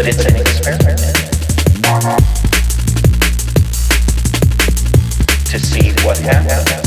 but it's an experiment to see what happens.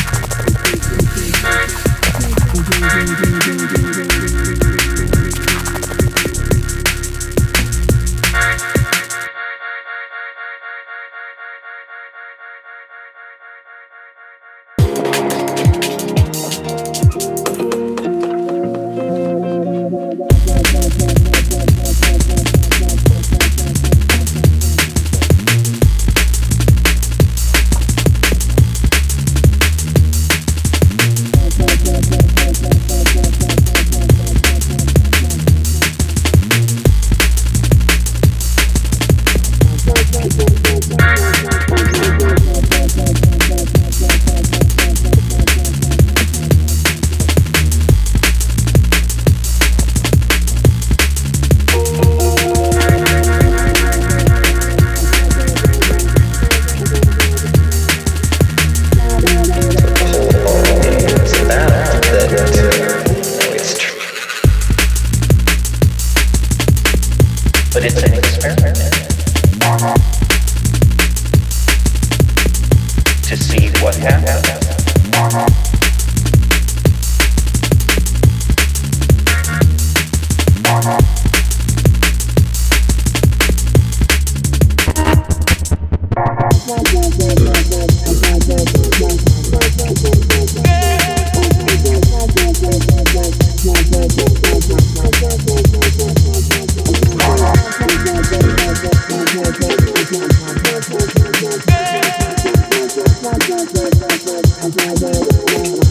I'm